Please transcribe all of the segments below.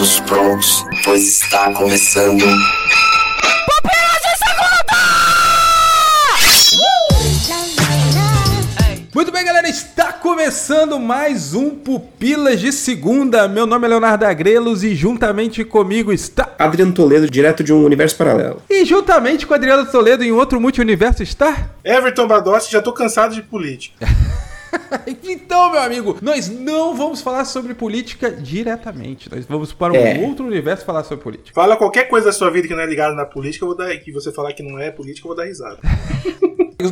todos prontos, pois está começando... Pupilas de segunda! Muito bem, galera, está começando mais um Pupilas de Segunda. Meu nome é Leonardo Agrelos e juntamente comigo está... Adriano Toledo, direto de um universo paralelo. E juntamente com Adriano Toledo em outro multiuniverso está... Everton Badossi, já tô cansado de política. Então, meu amigo, nós não vamos falar sobre política diretamente. Nós vamos para um outro universo falar sobre política. Fala qualquer coisa da sua vida que não é ligada na política, eu vou dar, que você falar que não é política, eu vou dar risada.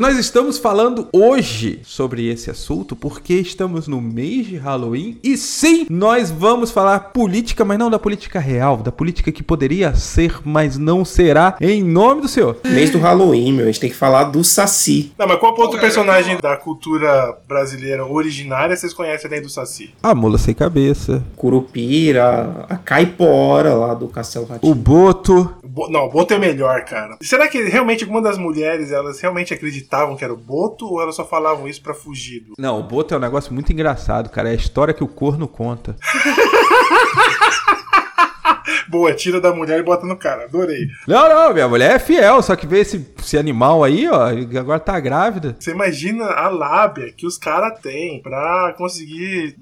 Nós estamos falando hoje sobre esse assunto porque estamos no mês de Halloween e sim, nós vamos falar política, mas não da política real, da política que poderia ser, mas não será, em nome do Senhor. Mês do Halloween, meu, a gente tem que falar do Saci. Não, mas qual outro personagem da cultura brasileira originária vocês conhecem além do Saci? A Mula Sem Cabeça. Curupira, a Caipora lá do Castelo Rá-Tim-Bum. O Boto. Não, o Boto é melhor, cara. Será que realmente alguma das mulheres, elas realmente acreditavam que era o Boto ou elas só falavam isso pra fugir? Não, o Boto é um negócio muito engraçado, cara. É a história que o corno conta. Boa, tira da mulher e bota no cara. Adorei. Não, minha mulher é fiel, só que vê esse animal aí, ó, agora tá grávida. Você imagina a lábia que os caras têm pra conseguir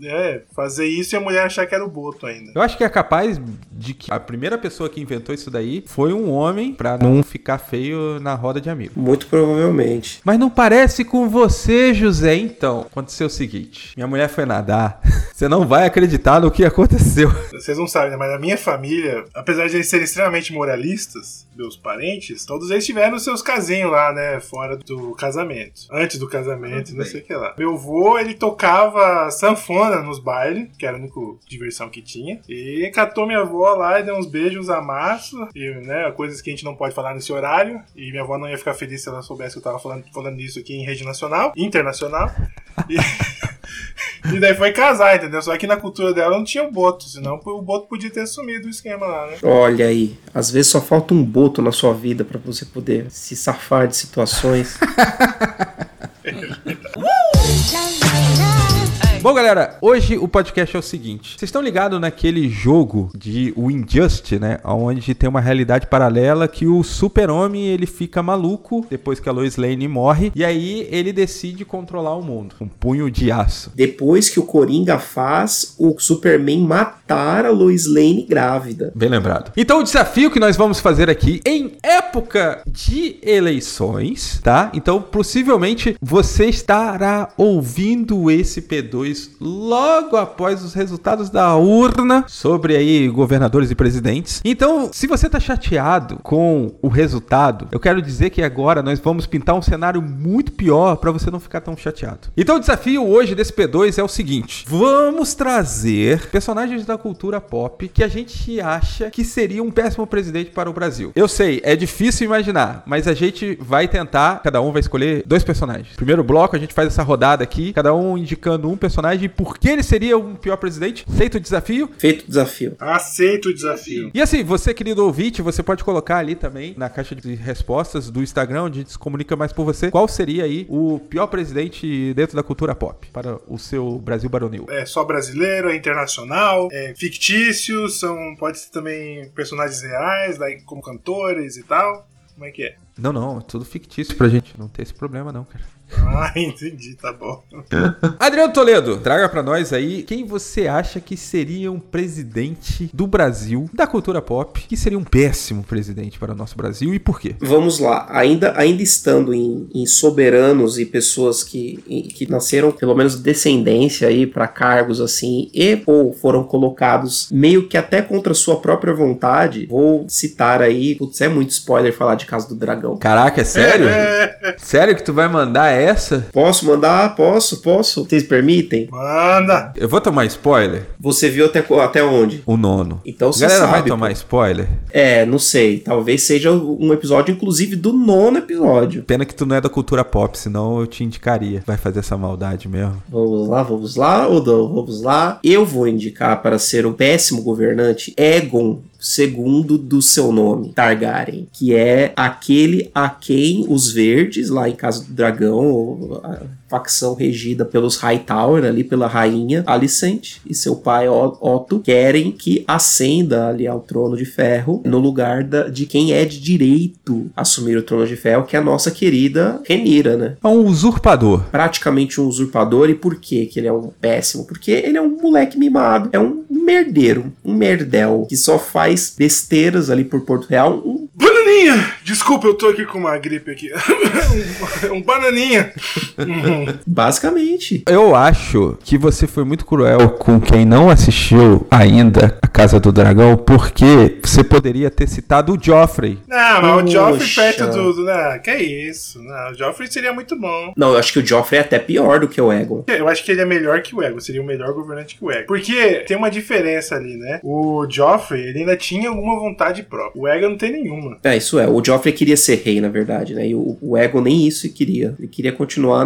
fazer isso e a mulher achar que era o Boto ainda. Eu acho que é capaz de que a primeira pessoa que inventou isso daí foi um homem pra não ficar feio na roda de amigos. Muito provavelmente. Mas não parece com você, José, então. Aconteceu o seguinte, minha mulher foi nadar. Você não vai acreditar no que aconteceu. Vocês não sabem, né? Mas a minha família, apesar de eles serem extremamente moralistas, meus parentes, todos eles tiveram seus casinhos lá, né, fora do casamento, antes do casamento, não sei o que lá. Meu avô, ele tocava sanfona nos bailes, que era a única diversão que tinha, e catou minha avó lá e deu uns beijos, uns amassos, e, né, coisas que a gente não pode falar nesse horário, e minha avó não ia ficar feliz se ela soubesse que eu tava falando isso aqui em rede nacional, internacional, e... E daí foi casar, entendeu? Só que na cultura dela não tinha o Boto, senão o Boto podia ter assumido o esquema lá, né? Olha aí, às vezes só falta um Boto na sua vida pra você poder se safar de situações. Bom, galera, hoje o podcast é o seguinte. Vocês estão ligados naquele jogo de o Injustice, né? Onde tem uma realidade paralela que o super-homem, ele fica maluco depois que a Lois Lane morre. E aí ele decide controlar o mundo. Um punho de aço. Depois que o Coringa faz o Superman matar a Lois Lane grávida. Bem lembrado. Então o desafio que nós vamos fazer aqui em época de eleições, tá? Então possivelmente você estará ouvindo esse P2 logo após os resultados da urna sobre aí governadores e presidentes. Então, se você tá chateado com o resultado, eu quero dizer que agora nós vamos pintar um cenário muito pior pra você não ficar tão chateado. Então, o desafio hoje desse P2 é o seguinte. Vamos trazer personagens da cultura pop que a gente acha que seria um péssimo presidente para o Brasil. Eu sei, é difícil imaginar, mas a gente vai tentar, cada um vai escolher dois personagens. Primeiro bloco, a gente faz essa rodada aqui, cada um indicando um personagem e por que ele seria um pior presidente. Aceita o desafio? Feito o desafio. Aceito o desafio. E assim, você, querido ouvinte, você pode colocar ali também na caixa de respostas do Instagram, onde a gente se comunica mais por você, qual seria aí o pior presidente dentro da cultura pop para o seu Brasil baronil. É só brasileiro, é internacional, é fictício, pode ser também personagens reais, como cantores e tal. Como é que é? Não, é tudo fictício pra gente não ter esse problema não, cara. Ah, entendi, tá bom. Adriano Toledo, traga pra nós aí quem você acha que seria um presidente do Brasil, da cultura pop, que seria um péssimo presidente para o nosso Brasil e por quê? Vamos lá, ainda estando em soberanos e pessoas que nasceram, pelo menos descendência aí pra cargos assim, e ou foram colocados meio que até contra sua própria vontade, vou citar aí, putz, é muito spoiler falar de Casa do Dragão. Caraca, é sério? Sério que tu vai mandar essa? Posso mandar? Posso? Vocês permitem? Manda! Eu vou tomar spoiler? Você viu até onde? O nono. Então você sabe. Vai tomar spoiler? É, não sei. Talvez seja um episódio, inclusive, do nono episódio. Pena que tu não é da cultura pop, senão eu te indicaria. Vai fazer essa maldade mesmo. Vamos lá, Odão, vamos lá. Eu vou indicar para ser um péssimo governante Aegon segundo do seu nome, Targaryen, que é aquele a quem os verdes, lá em Casa do Dragão, ou facção regida pelos Hightower, ali pela rainha Alicente e seu pai Otto, querem que ascenda ali ao Trono de Ferro no lugar de quem é de direito assumir o Trono de Ferro, que é a nossa querida Rhaenyra, né? É um usurpador. Praticamente um usurpador. E por que ele é um péssimo? Porque ele é um moleque mimado, é um merdeiro, um merdel, que só faz besteiras ali por Porto Real, um... Bananinha! Desculpa, eu tô aqui com uma gripe aqui. um bananinha. Basicamente. Eu acho que você foi muito cruel com quem não assistiu ainda a Casa do Dragão, porque você poderia ter citado o Joffrey. Não, mas o Joffrey perto do... Não, que é isso? Não, o Joffrey seria muito bom. Não, eu acho que o Joffrey é até pior do que o Aegon. Eu acho que ele é melhor que o Aegon, seria o melhor governante que o Aegon. Porque tem uma diferença ali, né? O Joffrey, ele ainda tinha alguma vontade própria. O Aegon não tem nenhuma. É, isso é. O Joffrey queria ser rei, na verdade, né? E o Aegon nem isso queria. Ele queria continuar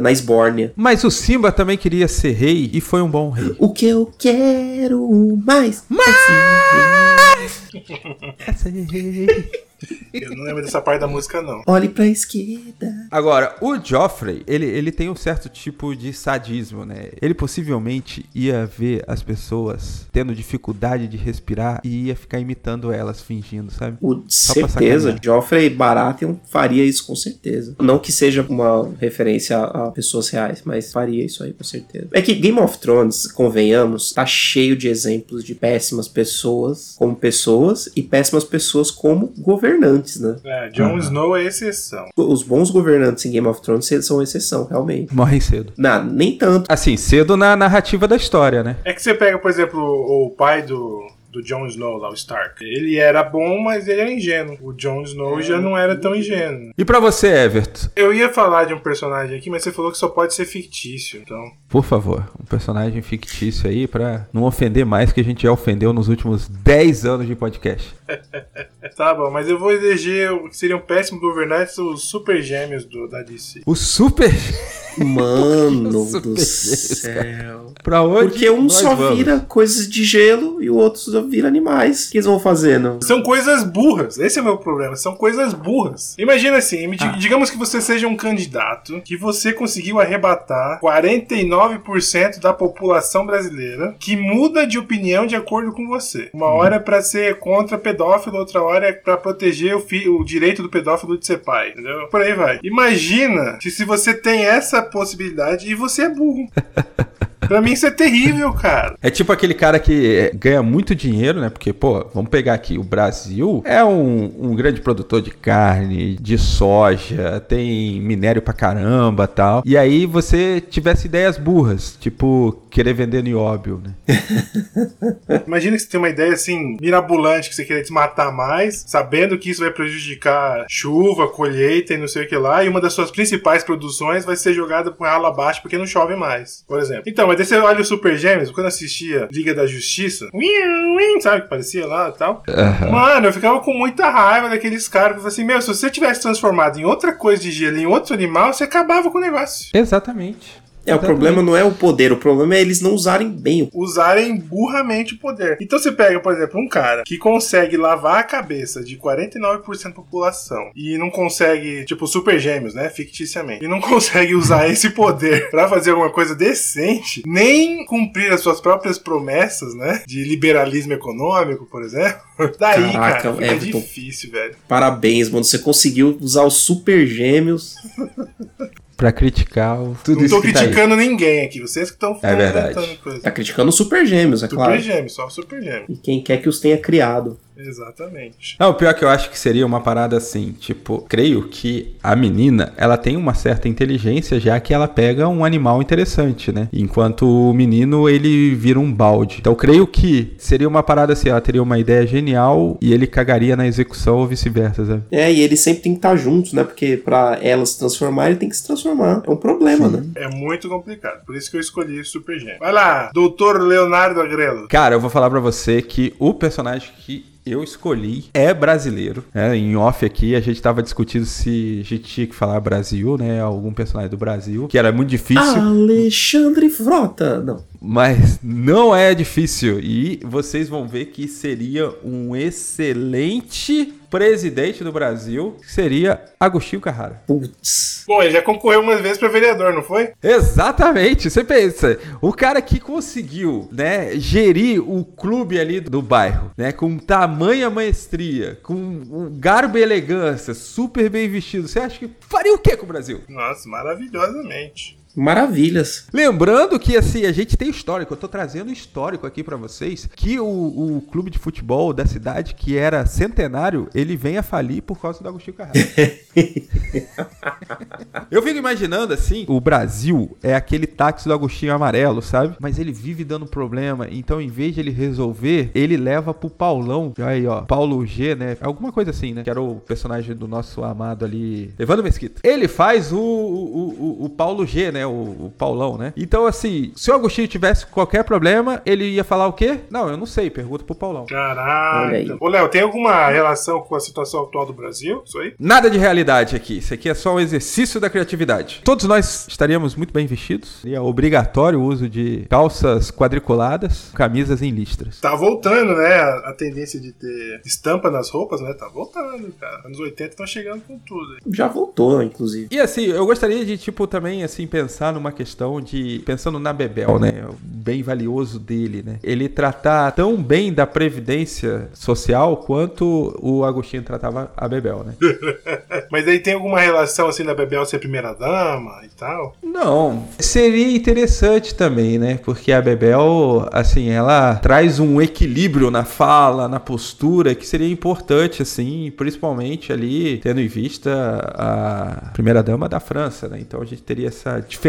na esbórnia. Mas o Simba também queria ser rei e foi um bom rei. O que eu quero mais... Eu não lembro dessa parte da música, não. Olhe pra esquerda. Agora, o Joffrey, ele tem um certo tipo de sadismo, né? Ele possivelmente ia ver as pessoas tendo dificuldade de respirar e ia ficar imitando elas, fingindo, sabe? Com certeza, Joffrey Baratheon faria isso com certeza. Não que seja uma referência a pessoas reais, mas faria isso aí com certeza. É que Game of Thrones, convenhamos, tá cheio de exemplos de péssimas pessoas como pessoas e péssimas pessoas como governantes, né? É, Jon Snow é exceção. Os bons governantes em Game of Thrones são exceção, realmente. Morrem cedo. Não, nem tanto. Assim, cedo na narrativa da história, né? É que você pega, por exemplo, o pai do Jon Snow lá, o Stark. Ele era bom, mas ele era ingênuo. O Jon Snow já não era tão ingênuo. E pra você, Everton? Eu ia falar de um personagem aqui, mas você falou que só pode ser fictício, então... Por favor, um personagem fictício aí pra não ofender mais, que a gente já ofendeu nos últimos 10 anos de podcast. Tá bom, mas eu vou eleger o que seria um péssimo governante, os Super Gêmeos da DC. O Super... Mano Super do céu. Cara. Pra onde? Porque um só vira coisas de gelo e o outro só vira animais. O que eles vão fazendo? São coisas burras. Esse é o meu problema. São coisas burras. Imagina assim, digamos que você seja um candidato que você conseguiu arrebatar 49% da população brasileira que muda de opinião de acordo com você. Uma hora é pra ser contra pedófilo, outra hora é pra proteger o direito do pedófilo de ser pai. Entendeu? Por aí vai. Imagina que se você tem essa possibilidade e você é burro. Pra mim isso é terrível, cara. É tipo aquele cara que ganha muito dinheiro, né? Porque, pô, vamos pegar aqui, o Brasil é um grande produtor de carne, de soja, tem minério pra caramba e tal. E aí você tivesse ideias burras, tipo, querer vender nióbio, né? Imagina que você tem uma ideia, assim, mirabolante, que você queria desmatar mais, sabendo que isso vai prejudicar chuva, colheita e não sei o que lá, e uma das suas principais produções vai ser jogada por ralo abaixo porque não chove mais, por exemplo. Então, mas daí você olha o Super Gêmeos, quando eu assistia Liga da Justiça, sabe que parecia lá e tal? Uhum. Mano, eu ficava com muita raiva daqueles caras, porque assim, meu, se você tivesse transformado em outra coisa de gelo, em outro animal, você acabava com o negócio. Exatamente. É, o problema não é o poder, o problema é eles não usarem bem. Usarem burramente o poder. Então você pega, por exemplo, um cara que consegue lavar a cabeça de 49% da população e não consegue, tipo, Super Gêmeos, né, ficticiamente, e não consegue usar esse poder pra fazer alguma coisa decente, nem cumprir as suas próprias promessas, né, de liberalismo econômico, por exemplo. Daí, caraca, cara, é difícil, velho. Parabéns, mano, você conseguiu usar os Super Gêmeos... Pra criticar tudo isso. Não tô isso criticando tá ninguém aqui, vocês que estão falando. É verdade. Coisa. Tá criticando os Super Gêmeos, é claro. Super Gêmeos, só o Super Gêmeos. E quem quer que os tenha criado. Exatamente. Não, o pior é que eu acho que seria uma parada assim, tipo, creio que a menina, ela tem uma certa inteligência, já que ela pega um animal interessante, né? Enquanto o menino, ele vira um balde. Então, creio que seria uma parada assim, ela teria uma ideia genial e ele cagaria na execução ou vice-versa, sabe? É, e ele sempre tem que estar juntos, né? Porque pra ela se transformar, ele tem que se transformar. É um problema, né? É muito complicado. Por isso que eu escolhi Super Gêmeo. Vai lá, Dr. Leonardo Agrelos. Cara, eu vou falar pra você que o personagem que eu escolhi é brasileiro. É, em off aqui, a gente tava discutindo se a gente tinha que falar Brasil, né? Algum personagem do Brasil, que era muito difícil. Alexandre Frota! Não. Mas não é difícil. E vocês vão ver que seria um excelente presidente do Brasil, que seria Agostinho Carrara. Putz. Bom, ele já concorreu umas vezes para vereador, não foi? Exatamente. Você pensa, o cara que conseguiu, né, gerir o clube ali do bairro, né, com tamanha maestria, com garbo e elegância, super bem vestido. Você acha que faria o quê com o Brasil? Nossa, maravilhosamente. Maravilhas. Lembrando que, assim, a gente tem histórico. Eu tô trazendo histórico aqui pra vocês, que o clube de futebol da cidade, que era centenário, ele vem a falir por causa do Agostinho Carrara. Eu fico imaginando, assim, o Brasil é aquele táxi do Agostinho Amarelo, sabe? Mas ele vive dando problema, então em vez de ele resolver, ele leva pro Paulão. Aí, ó, Paulo G, né? Alguma coisa assim, né? Que era o personagem do nosso amado ali, Evandro Mesquita. Ele faz o Paulo G, né? O Paulão, né? Então, assim, se o Agostinho tivesse qualquer problema, ele ia falar o quê? Não, eu não sei. Pergunta pro Paulão. Caralho. Ô, Léo, tem alguma relação com a situação atual do Brasil? Isso aí? Nada de realidade aqui. Isso aqui é só um exercício da criatividade. Todos nós estaríamos muito bem vestidos. E é obrigatório o uso de calças quadriculadas, camisas em listras. Tá voltando, né? A tendência de ter estampa nas roupas, né? Tá voltando, cara. Anos 80 tá chegando com tudo. Hein? Já voltou, inclusive. E, assim, eu gostaria de, tipo, também, assim, pensar numa questão de... Pensando na Bebel, né? O bem valioso dele, né? Ele tratar tão bem da previdência social quanto o Agostinho tratava a Bebel, né? Mas aí tem alguma relação, assim, da Bebel ser primeira-dama e tal? Não. Seria interessante também, né? Porque a Bebel, assim, ela traz um equilíbrio na fala, na postura, que seria importante, assim, principalmente ali, tendo em vista a primeira-dama da França, né? Então a gente teria essa diferença,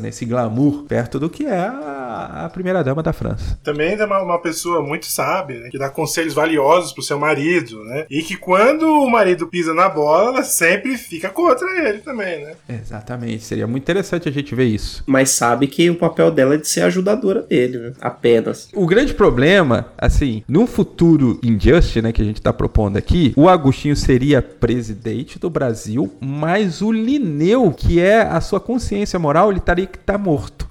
nesse glamour, perto do que é a primeira-dama da França. Também é uma pessoa muito sábia, né, que dá conselhos valiosos pro seu marido, né? E que quando o marido pisa na bola, ela sempre fica contra ele também, né? Exatamente. Seria muito interessante a gente ver isso. Mas sabe que o papel dela é de ser ajudadora dele, né? Apenas. O grande problema, assim, num futuro Injustice, né, que a gente tá propondo aqui, o Agostinho seria presidente do Brasil, mas o Lineu, que é a sua consciência moral, ele estaria que tá morto.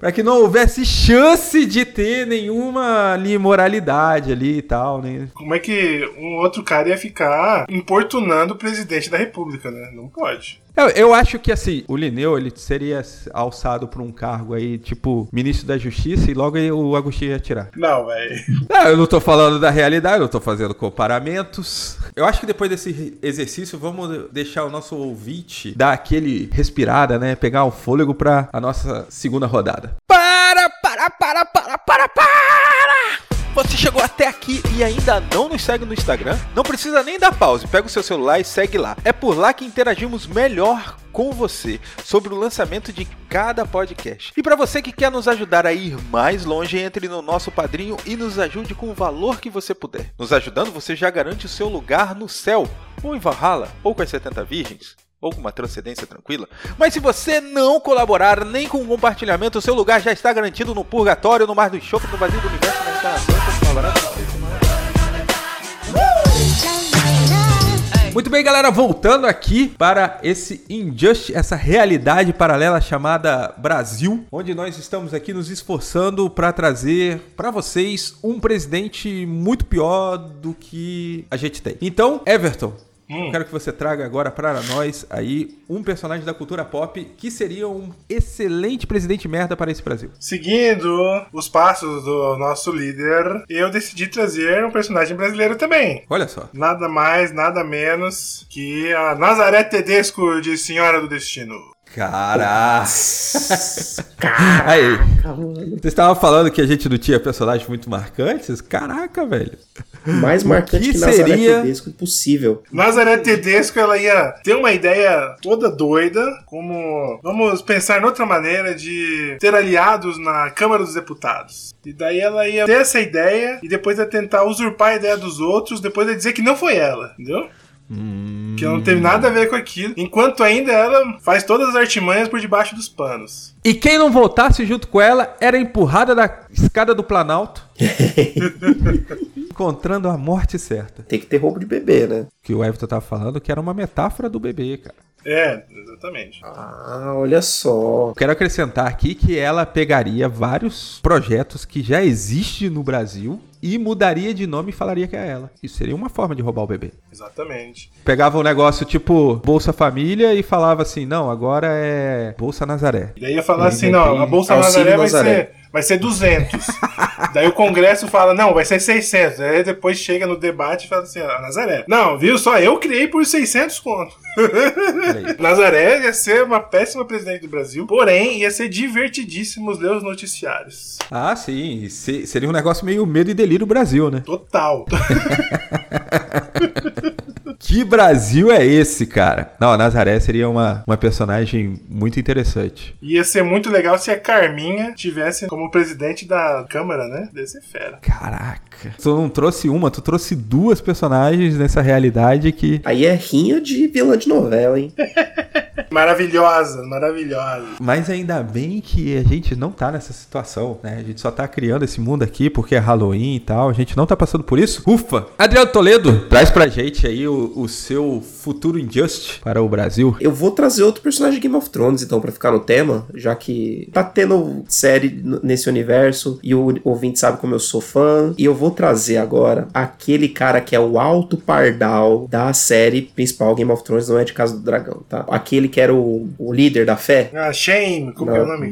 Pra que não houvesse chance de ter nenhuma ali moralidade ali e tal, né? Como é que um outro cara ia ficar importunando o presidente da república, né? Não pode. Eu acho que, assim, o Lineu, ele seria alçado pra um cargo aí, tipo, ministro da Justiça, e logo o Agostinho ia tirar. Não, velho. Não, eu não tô falando da realidade, eu tô fazendo comparamentos. Eu acho que depois desse exercício, vamos deixar o nosso ouvinte dar aquele respirada, né? Pegar o fôlego pra a nossa segunda rodada. Para! Você chegou até aqui e ainda não nos segue no Instagram? Não precisa nem dar pause, pega o seu celular e segue lá. É por lá que interagimos melhor com você sobre o lançamento de cada podcast. E para você que quer nos ajudar a ir mais longe, entre no nosso padrinho e nos ajude com o valor que você puder. Nos ajudando, você já garante o seu lugar no céu, ou em Valhalla, ou com as 70 virgens. Ou com uma transcendência tranquila. Mas se você não colaborar nem com o compartilhamento, o seu lugar já está garantido no purgatório, no mar do enxofre, no vazio do universo, na encarnação, Muito bem, galera, voltando aqui para esse Injustice, essa realidade paralela chamada Brasil, onde nós estamos aqui nos esforçando para trazer para vocês um presidente muito pior do que a gente tem. Então, Everton, eu quero que você traga agora para nós aí um personagem da cultura pop que seria um excelente presidente merda para esse Brasil. Seguindo os passos do nosso líder, eu decidi trazer um personagem brasileiro também. Olha só. Nada mais, nada menos que a Nazaré Tedesco de Senhora do Destino. Caraca! Aí, vocês estavam falando que a gente não tinha personagens muito marcantes? Caraca, velho! Mais marcante que Nazaré Tedesco possível. Nazaré Tedesco, ela ia ter uma ideia toda doida, como vamos pensar noutra maneira de ter aliados na Câmara dos Deputados. E daí ela ia ter essa ideia e depois ia tentar usurpar a ideia dos outros, depois ia dizer que não foi ela, entendeu? Que não teve nada a ver com aquilo. Enquanto ainda ela faz todas as artimanhas por debaixo dos panos. E quem não voltasse junto com ela era empurrada da escada do Planalto. Encontrando a morte certa. Tem que ter roubo de bebê, né? Que o Everton tava falando que era uma metáfora do bebê, cara. É, exatamente. Ah, olha só. Quero acrescentar aqui que ela pegaria vários projetos que já existem no Brasil e mudaria de nome e falaria que é ela. Isso seria uma forma de roubar o bebê. Exatamente. Pegava um negócio tipo Bolsa Família e falava assim, não, agora é Bolsa Nazaré. E daí ia falar assim, não, a Bolsa Nazaré vai ser 200. Daí o Congresso fala, não, vai ser 600. Aí depois chega no debate e fala assim, ah, Nazaré, não, viu, só eu criei por 600 conto. Nazaré ia ser uma péssima presidente do Brasil, porém ia ser divertidíssimo ler os noticiários. Ah, sim, seria um negócio meio Medo e Delírio Brasil, né? Total. Que Brasil é esse, cara? Não, a Nazaré seria uma personagem muito interessante. Ia ser muito legal se a Carminha tivesse como presidente da Câmara, né? Desse fera. Caraca. Tu não trouxe uma, tu trouxe duas personagens nessa realidade que... Aí é rinha de vilã de novela, hein? Maravilhosa, maravilhosa. Mas ainda bem que a gente não tá nessa situação, né? A gente só tá criando esse mundo aqui porque é Halloween e tal. A gente não tá passando por isso. Ufa! Adriano Toledo, traz pra gente aí o seu futuro Injustice para o Brasil. Eu vou trazer outro personagem de Game of Thrones, então, pra ficar no tema, já que tá tendo série nesse universo e o ouvinte sabe como eu sou fã. E eu vou trazer agora aquele cara que é o Alto Pardal da série principal Game of Thrones, não é de Casa do Dragão, tá? Aquele que era o líder da fé. Ah, Shame, como é o nome?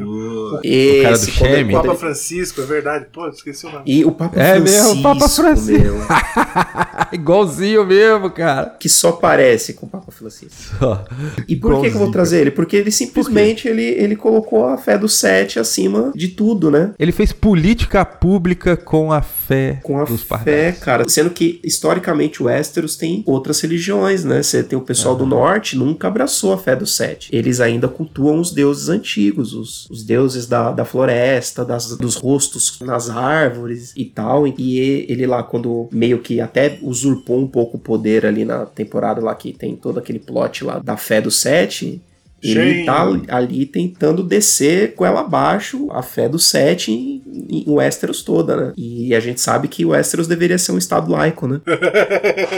Esse, o cara do Shame. O Papa Francisco, é verdade. Pô, esqueci o nome. E o Papa Francisco. É mesmo, o Papa Francisco. Igualzinho mesmo, cara. Que só parece com o Papa Francisco. Só. E por que eu vou trazer ele? Porque ele simplesmente ele colocou a fé do sete acima de tudo, né? Ele fez política pública com a fé dos pardais. Com a fé, cara. Sendo que, historicamente, o Westeros tem outras religiões, né? Você tem o pessoal do norte, nunca abraçou a fé do sete. Eles ainda cultuam os deuses antigos, os deuses da floresta, dos rostos nas árvores e tal. E ele lá, quando meio que até usurpou um pouco o poder ali na temporada lá que tem todo aquele plot lá da fé do sete... Ele tá ali tentando descer com ela abaixo a fé do sete em Westeros toda, né? E a gente sabe que o Westeros deveria ser um estado laico, né?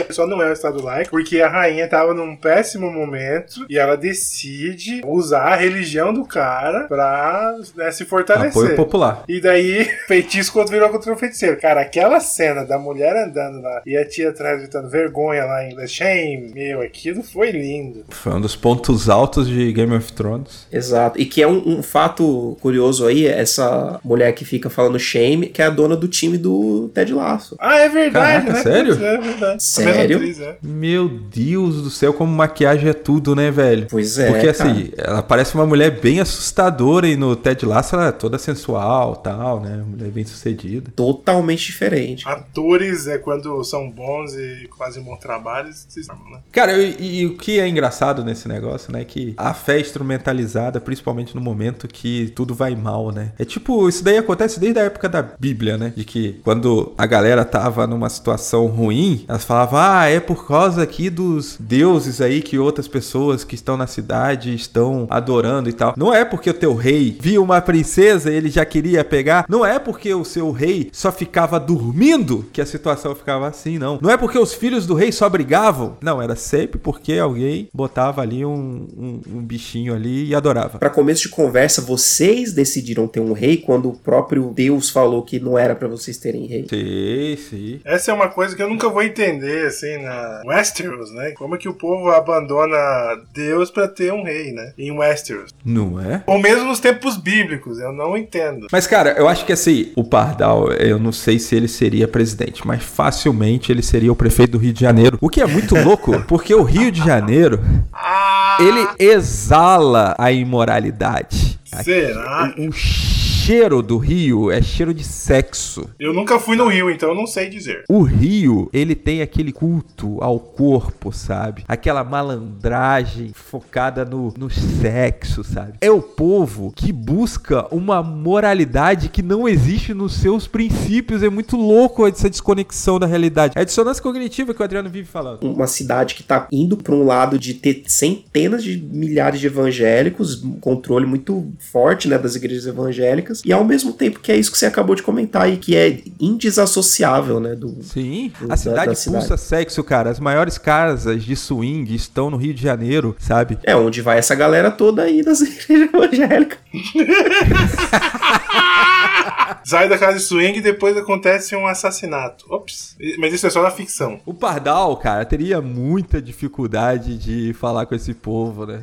Só não é um estado laico porque a rainha tava num péssimo momento e ela decide usar a religião do cara pra, né, se fortalecer. Apoio popular. E daí, feitiço quando virou contra o feiticeiro. Cara, aquela cena da mulher andando lá e a tia atrás gritando vergonha lá ainda, shame, meu, aquilo foi lindo. Foi um dos pontos altos de Game of Thrones. Exato. E que é um fato curioso aí, essa mulher que fica falando shame, que é a dona do time do Ted Lasso. Ah, é verdade. Caraca, né? Sério? É verdade. Sério? Atriz, é. Meu Deus do céu, como maquiagem é tudo, né, velho? Pois é, porque, cara, assim, ela parece uma mulher bem assustadora e no Ted Lasso ela é toda sensual, tal, né? Mulher bem sucedida. Totalmente diferente. Atores, quando são bons e fazem bom trabalho, vocês sabem, né? Cara, e o que é engraçado nesse negócio, né, que a fé instrumentalizada, principalmente no momento que tudo vai mal, né? É tipo, isso daí acontece desde a época da Bíblia, né? De que quando a galera tava numa situação ruim, elas falavam, ah, é por causa aqui dos deuses aí que outras pessoas que estão na cidade estão adorando e tal. Não é porque o teu rei viu uma princesa e ele já queria pegar. Não é porque o seu rei só ficava dormindo que a situação ficava assim, não. Não é porque os filhos do rei só brigavam. Não, era sempre porque alguém botava ali um bichinho ali e adorava. Pra começo de conversa, vocês decidiram ter um rei quando o próprio Deus falou que não era pra vocês terem rei. Sim, sim. Essa é uma coisa que eu nunca vou entender, assim, na Westeros, né? Como é que o povo abandona Deus pra ter um rei, né? Em Westeros. Não é? Ou mesmo nos tempos bíblicos, eu não entendo. Mas, cara, eu acho que, assim, o Pardal, eu não sei se ele seria presidente, mas facilmente ele seria o prefeito do Rio de Janeiro. O que é muito louco, porque o Rio de Janeiro, ele exala a imoralidade. Será? Um cheiro do Rio é cheiro de sexo. Eu nunca fui no Rio, então eu não sei dizer. O Rio, ele tem aquele culto ao corpo, sabe? Aquela malandragem focada no sexo, sabe? É o povo que busca uma moralidade que não existe nos seus princípios. É muito louco essa desconexão da realidade. É a dissonância cognitiva que o Adriano vive falando. Uma cidade que tá indo pra um lado de ter centenas de milhares de evangélicos, um controle muito forte, né, das igrejas evangélicas, regras, e ao mesmo tempo que é isso que você acabou de comentar aí, que é indissociável, né? A cidade pulsa sexo, cara. As maiores casas de swing estão no Rio de Janeiro, sabe? É onde vai essa galera toda aí das igrejas evangélicas. Sai da casa de swing e depois acontece um assassinato. Ops. Mas isso é só na ficção. O Pardal, cara, teria muita dificuldade de falar com esse povo, né?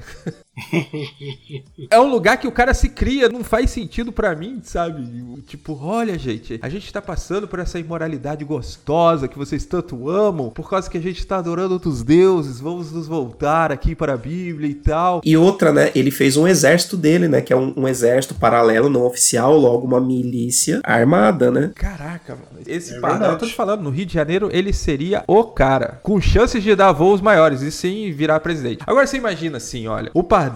É um lugar que o cara se cria, não faz sentido pra mim, sabe? Tipo, olha, gente, a gente tá passando por essa imoralidade gostosa que vocês tanto amam, por causa que a gente tá adorando outros deuses, vamos nos voltar aqui para a Bíblia e tal. E outra, né, ele fez um exército dele, né, que é um exército paralelo, não oficial, logo uma milícia armada, né? Caraca, mano, esse Pardal, eu tô te falando, no Rio de Janeiro ele seria o cara, com chances de dar voos maiores e sim virar presidente. Agora você imagina assim, olha, o Pardal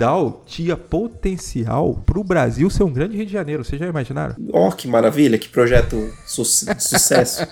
tinha potencial pro Brasil ser um grande Rio de Janeiro, vocês já imaginaram? Ó, que maravilha, que projeto sucesso.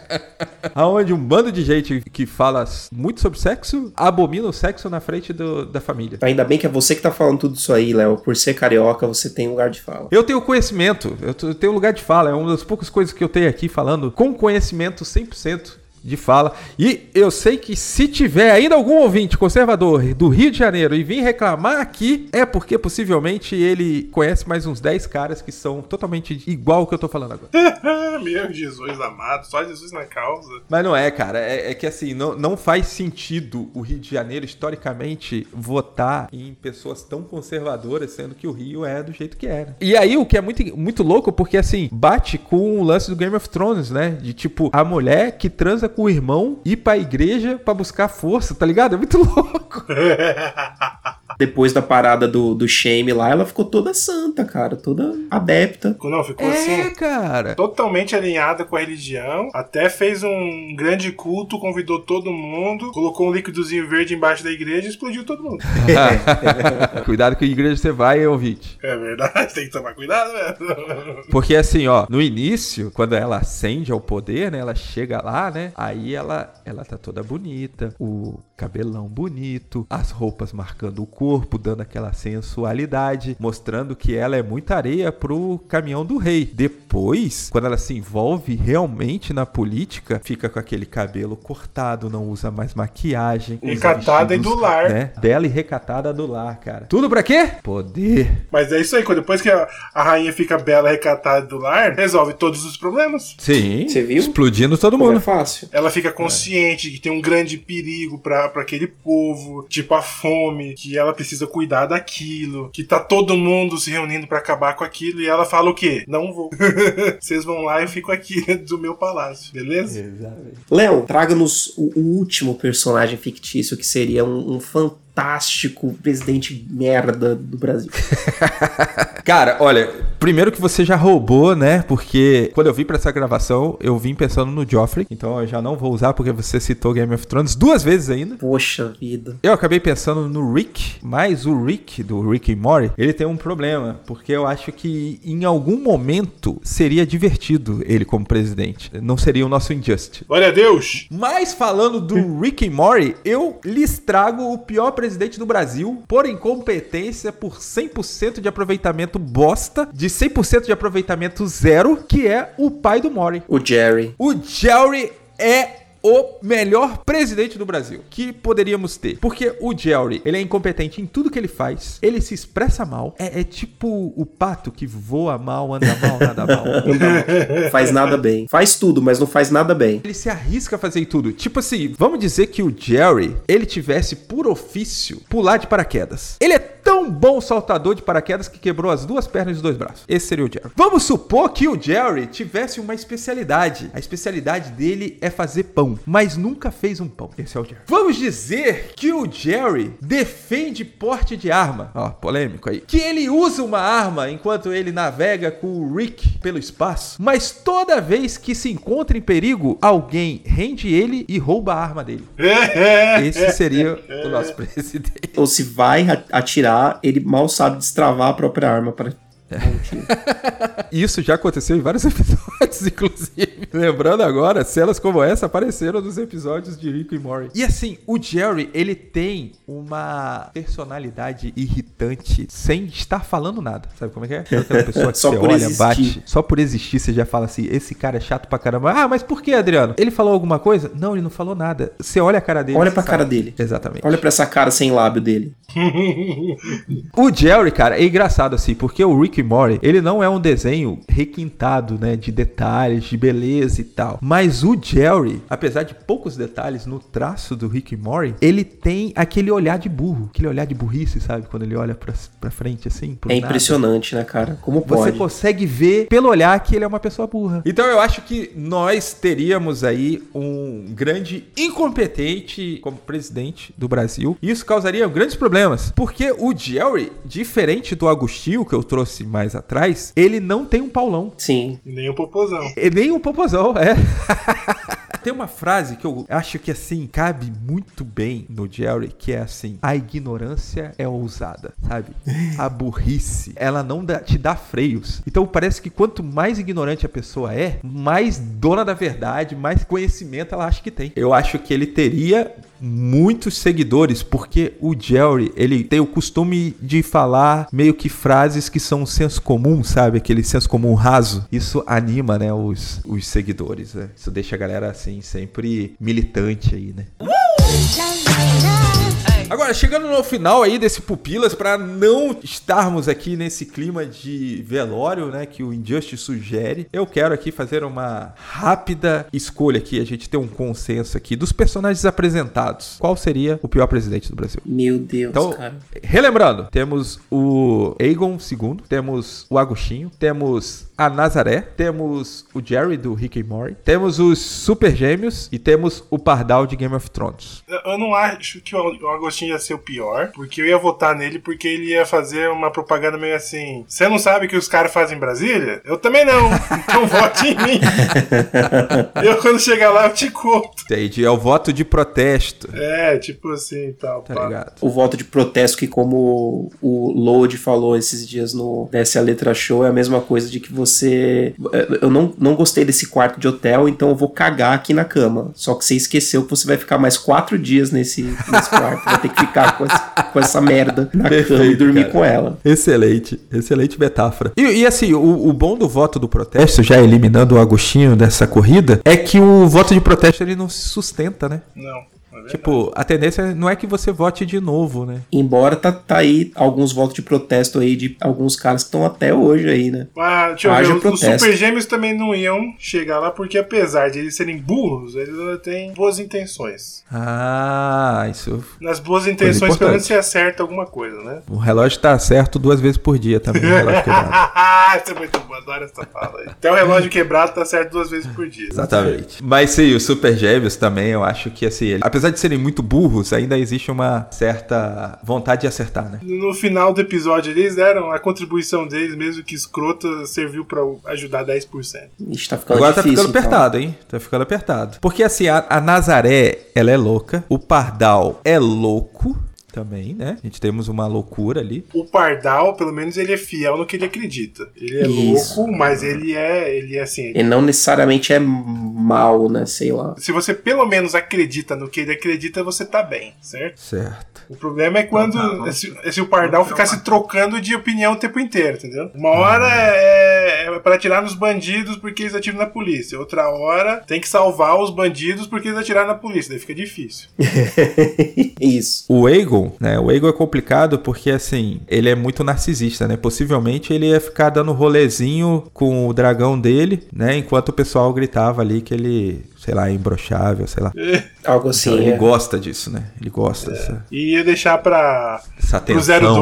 Aonde um bando de gente que fala muito sobre sexo, abomina o sexo na frente da família. Ainda bem que é você que tá falando tudo isso aí, Léo, por ser carioca você tem lugar de fala. Eu tenho conhecimento, eu tenho lugar de fala, é uma das poucas coisas que eu tenho aqui falando com conhecimento 100%. De fala, e eu sei que se tiver ainda algum ouvinte conservador do Rio de Janeiro e vir reclamar aqui, é porque possivelmente ele conhece mais uns 10 caras que são totalmente igual ao que eu tô falando agora. Meu Jesus amado, só Jesus na causa. Mas não é, cara, é que assim, não faz sentido o Rio de Janeiro historicamente votar em pessoas tão conservadoras, sendo que o Rio é do jeito que é, né? E aí o que é muito, muito louco, porque assim, bate com o lance do Game of Thrones, né? De tipo, a mulher que transa com o irmão, ir pra igreja pra buscar força, tá ligado? É muito louco. Depois da parada do Shame lá, ela ficou toda santa, cara, toda adepta. Não, ficou assim, cara, totalmente alinhada com a religião, até fez um grande culto, convidou todo mundo, colocou um líquidozinho verde embaixo da igreja e explodiu todo mundo. Cuidado com a igreja você vai, ouvinte. É verdade, tem que tomar cuidado mesmo. Porque assim, ó, no início, quando ela ascende ao poder, né, ela chega lá, né, aí ela tá toda bonita, o cabelão bonito, as roupas marcando o corpo, dando aquela sensualidade, mostrando que ela é muita areia pro caminhão do rei. Depois, quando ela se envolve realmente na política, fica com aquele cabelo cortado, não usa mais maquiagem. Recatada e do lar. Né? Bela e recatada do lar, cara. Tudo pra quê? Poder. Mas é isso aí, depois que a rainha fica bela, recatada do lar, resolve todos os problemas. Sim. Você viu? Explodindo todo mundo. É fácil. Ela fica consciente que tem um grande perigo pra aquele povo, tipo a fome, que ela precisa cuidar daquilo, que tá todo mundo se reunindo pra acabar com aquilo, e ela fala o quê? Não vou. Vocês vão lá, eu fico aqui do meu palácio, beleza? Exatamente. Léo, traga-nos o último personagem fictício que seria um fantástico presidente merda do Brasil. Cara, olha, primeiro que você já roubou, né? Porque quando eu vim pra essa gravação, eu vim pensando no Joffrey. Então eu já não vou usar, porque você citou Game of Thrones 2 vezes ainda. Poxa vida. Eu acabei pensando no Rick, mas o Rick, do Rick e Morty, ele tem um problema, porque eu acho que em algum momento seria divertido ele como presidente. Não seria o nosso Injustice. Glória a Deus! Mas falando do Rick e Morty, eu lhes trago o pior presidente do Brasil, por incompetência, por 100% de aproveitamento bosta, de 100% de aproveitamento zero, que é o pai do Morty. O Jerry. O Jerry é o melhor presidente do Brasil que poderíamos ter. Porque o Jerry, ele é incompetente em tudo que ele faz, ele se expressa mal, é tipo o pato que voa mal, anda mal, nada mal. Faz nada bem. Faz tudo, mas não faz nada bem. Ele se arrisca a fazer tudo. Tipo assim, vamos dizer que o Jerry, ele tivesse por ofício pular de paraquedas. Ele é tão bom saltador de paraquedas que quebrou as 2 pernas e os 2 braços. Esse seria o Jerry. Vamos supor que o Jerry tivesse uma especialidade. A especialidade dele é fazer pão, mas nunca fez um pão. Esse é o Jerry. Vamos dizer que o Jerry defende porte de arma. Ó, polêmico aí. Que ele usa uma arma enquanto ele navega com o Rick pelo espaço, mas toda vez que se encontra em perigo, alguém rende ele e rouba a arma dele. Esse seria o nosso presidente. Ou se vai atirar, ele mal sabe destravar a própria arma para... Isso já aconteceu em vários episódios. episódios, inclusive. Lembrando agora, cenas como essa apareceram nos episódios de Rick e Morty. E assim, o Jerry, ele tem uma personalidade irritante sem estar falando nada. Sabe como é que é? Aquela pessoa que você olha, existir. Bate. Só por existir, você já fala assim, esse cara é chato pra caramba. Ah, mas por que, Adriano? Ele falou alguma coisa? Não, ele não falou nada. Você olha a cara dele. Olha pra cara dele. Exatamente. Olha pra essa cara sem lábio dele. O Jerry, cara, é engraçado assim, porque o Rick e Morty, ele não é um desenho requintado, né, de detalhes, de beleza e tal. Mas o Jerry, apesar de poucos detalhes no traço do Rick e Morty, ele tem aquele olhar de burro, aquele olhar de burrice, sabe? Quando ele olha pra frente, assim. É impressionante, né, cara? Como pode? Você consegue ver pelo olhar que ele é uma pessoa burra. Então eu acho que nós teríamos aí um grande incompetente como presidente do Brasil. Isso causaria grandes problemas, porque o Jerry, diferente do Agostinho, que eu trouxe mais atrás, ele não tem um paulão. Sim. Nem um popozão. Nem um popozão, é. Tem uma frase que eu acho que, assim, cabe muito bem no Jerry, que é assim, a ignorância é ousada, sabe? A burrice, ela não te dá freios. Então, parece que quanto mais ignorante a pessoa é, mais dona da verdade, mais conhecimento ela acha que tem. Eu acho que ele teria muitos seguidores, porque o Jerry, ele tem o costume de falar meio que frases que são senso comum, sabe? Aquele senso comum raso. Isso anima, né, os seguidores, né? Isso deixa a galera, assim, sempre militante aí, né? Agora, chegando no final aí desse Pupilas, pra não estarmos aqui nesse clima de velório, né, que o Injustice sugere, eu quero aqui fazer uma rápida escolha aqui, a gente ter um consenso aqui dos personagens apresentados. Qual seria o pior presidente do Brasil? Meu Deus, então, cara. Relembrando, temos o Aegon II, temos o Agostinho, temos a Nazaré, temos o Jerry do Rick e Morty, temos os Super Gêmeos e temos o Pardal de Game of Thrones. Eu não acho que o Agostinho ia ser o pior, porque eu ia votar nele porque ele ia fazer uma propaganda meio assim, você não sabe o que os caras fazem em Brasília? Eu também não, então vote em mim. Eu quando chegar lá eu te conto. Entendi, é o voto de protesto. É, tipo assim e tal. Tá ligado? O voto de protesto que, como o Lodi falou esses dias no Desce a Letra Show, é a mesma coisa de que você... Eu não gostei desse quarto de hotel, então eu vou cagar aqui na cama. Só que você esqueceu que você vai ficar mais 4 dias nesse quarto. Vai ter que ficar com essa merda na cama e dormir, cara, com ela. Excelente. Excelente metáfora. E assim, o bom do voto do protesto, já eliminando o Agostinho dessa corrida, é que o voto de protesto ele não se sustenta, né? Não. Tipo, a tendência não é que você vote de novo, né? Embora tá aí alguns votos de protesto aí de alguns caras que estão até hoje aí, né? Ah, deixa eu ver, os Super Gêmeos também não iam chegar lá porque apesar de eles serem burros, eles ainda têm boas intenções. Ah, isso... Nas boas intenções pelo menos você acerta alguma coisa, né? O relógio tá certo 2 vezes por dia também, o relógio quebrado. Isso é muito bom, adoro essa fala aí. Até o relógio quebrado tá certo 2 vezes por dia. Exatamente. Mas sim, os Super Gêmeos também, eu acho que assim, apesar de serem muito burros, ainda existe uma certa vontade de acertar, né? No final do episódio, eles deram a contribuição deles, mesmo que escrota, serviu pra ajudar 10%. Ixi, tá ficando agora difícil, tá ficando apertado, então. Hein? Tá ficando apertado. Porque, assim, a Nazaré, ela é louca, o Pardal é louco também, né? A gente temos uma loucura ali. O Pardal, pelo menos, ele é fiel no que ele acredita. Ele é louco, mas ele é assim... Ele não necessariamente é mal, né? Sei lá. Se você pelo menos acredita no que ele acredita, você tá bem, certo? Certo. O problema é quando se o Pardal ficasse trocando de opinião o tempo inteiro, entendeu? Uma hora é pra atirar nos bandidos porque eles atiram na polícia. Outra hora tem que salvar os bandidos porque eles atiraram na polícia. Daí fica difícil. Isso. O Aegon, né? O Aegon é complicado porque, assim, ele é muito narcisista, né? Possivelmente ele ia ficar dando rolezinho com o dragão dele, né? Enquanto o pessoal gritava ali que ele, sei lá, é imbrochável, sei lá. Algo assim. Então, ele gosta disso, né? Ele gosta dessa... E ia deixar pro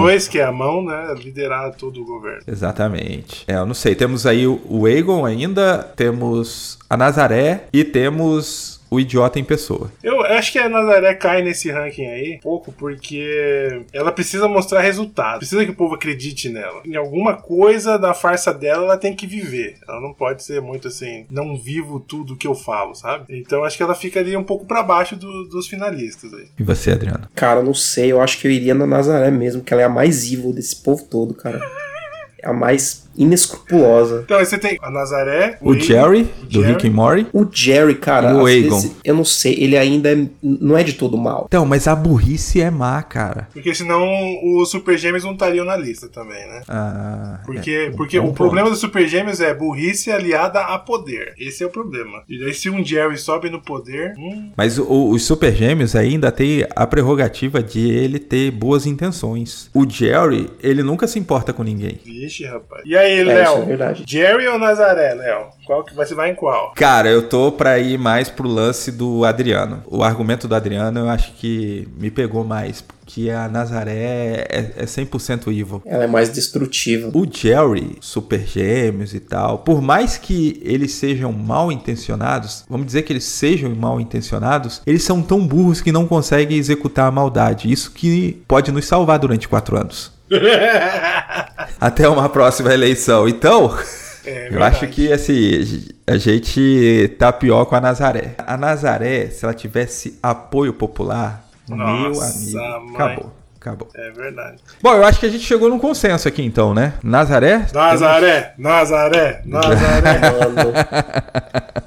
02, que é a mão, né? Liderar todo o governo. Exatamente. Eu não sei. Temos aí o Aegon ainda, temos a Nazaré e temos... o idiota em pessoa. Eu acho que a Nazaré cai nesse ranking aí um pouco porque ela precisa mostrar resultado. Precisa que o povo acredite nela. Em alguma coisa da farsa dela, ela tem que viver. Ela não pode ser muito assim, não vivo tudo que eu falo, sabe? Então acho que ela fica ali um pouco pra baixo dos finalistas aí. E você, Adriano? Cara, não sei. Eu acho que eu iria na Nazaré mesmo, que ela é a mais evil desse povo todo, cara. É a mais... inescrupulosa. Então, aí você tem a Nazaré, o Jerry, do Rick e Morty. O Jerry, cara, o Aegon. Vezes, eu não sei, ele ainda não é de todo mal. Então, mas a burrice é má, cara. Porque senão os Super Gêmeos não estariam na lista também, né? Ah, porque o problema dos Super Gêmeos é burrice aliada a poder. Esse é o problema. E daí se um Jerry sobe no poder... Mas os Super Gêmeos ainda tem a prerrogativa de ele ter boas intenções. O Jerry, ele nunca se importa com ninguém. Vixe, rapaz. E aí, Léo? É Jerry ou Nazaré, Léo? Qual que você vai em qual? Cara, eu tô pra ir mais pro lance do Adriano. O argumento do Adriano eu acho que me pegou mais, porque a Nazaré é 100% evil. Ela é mais destrutiva. O Jerry, Super Gêmeos e tal, por mais que eles sejam mal intencionados, vamos dizer que eles sejam mal intencionados, eles são tão burros que não conseguem executar a maldade. Isso que pode nos salvar durante 4 anos. Até uma próxima eleição. Então, eu acho que assim, a gente tá pior com a Nazaré. A Nazaré, se ela tivesse apoio popular, meu amigo, acabou. É verdade. Bom, eu acho que a gente chegou num consenso aqui então, né? Nazaré.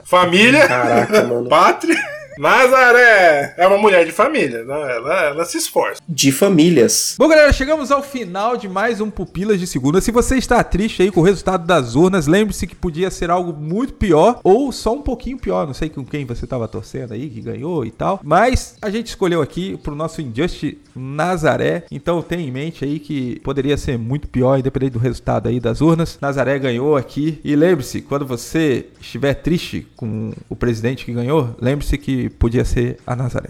Família. Caraca, mano. Pátria. Nazaré é uma mulher de família, né? Ela se esforça. De famílias. Bom, galera, chegamos ao final de mais um Pupilas de Segunda. Se você está triste aí com o resultado das urnas, lembre-se que podia ser algo muito pior ou só um pouquinho pior. Não sei com quem você estava torcendo aí, que ganhou e tal. Mas a gente escolheu aqui pro nosso Injustice Nazaré. Então tenha em mente aí que poderia ser muito pior, independente do resultado aí das urnas. Nazaré ganhou aqui. E lembre-se, quando você estiver triste com o presidente que ganhou, lembre-se que podia ser a Nazaré.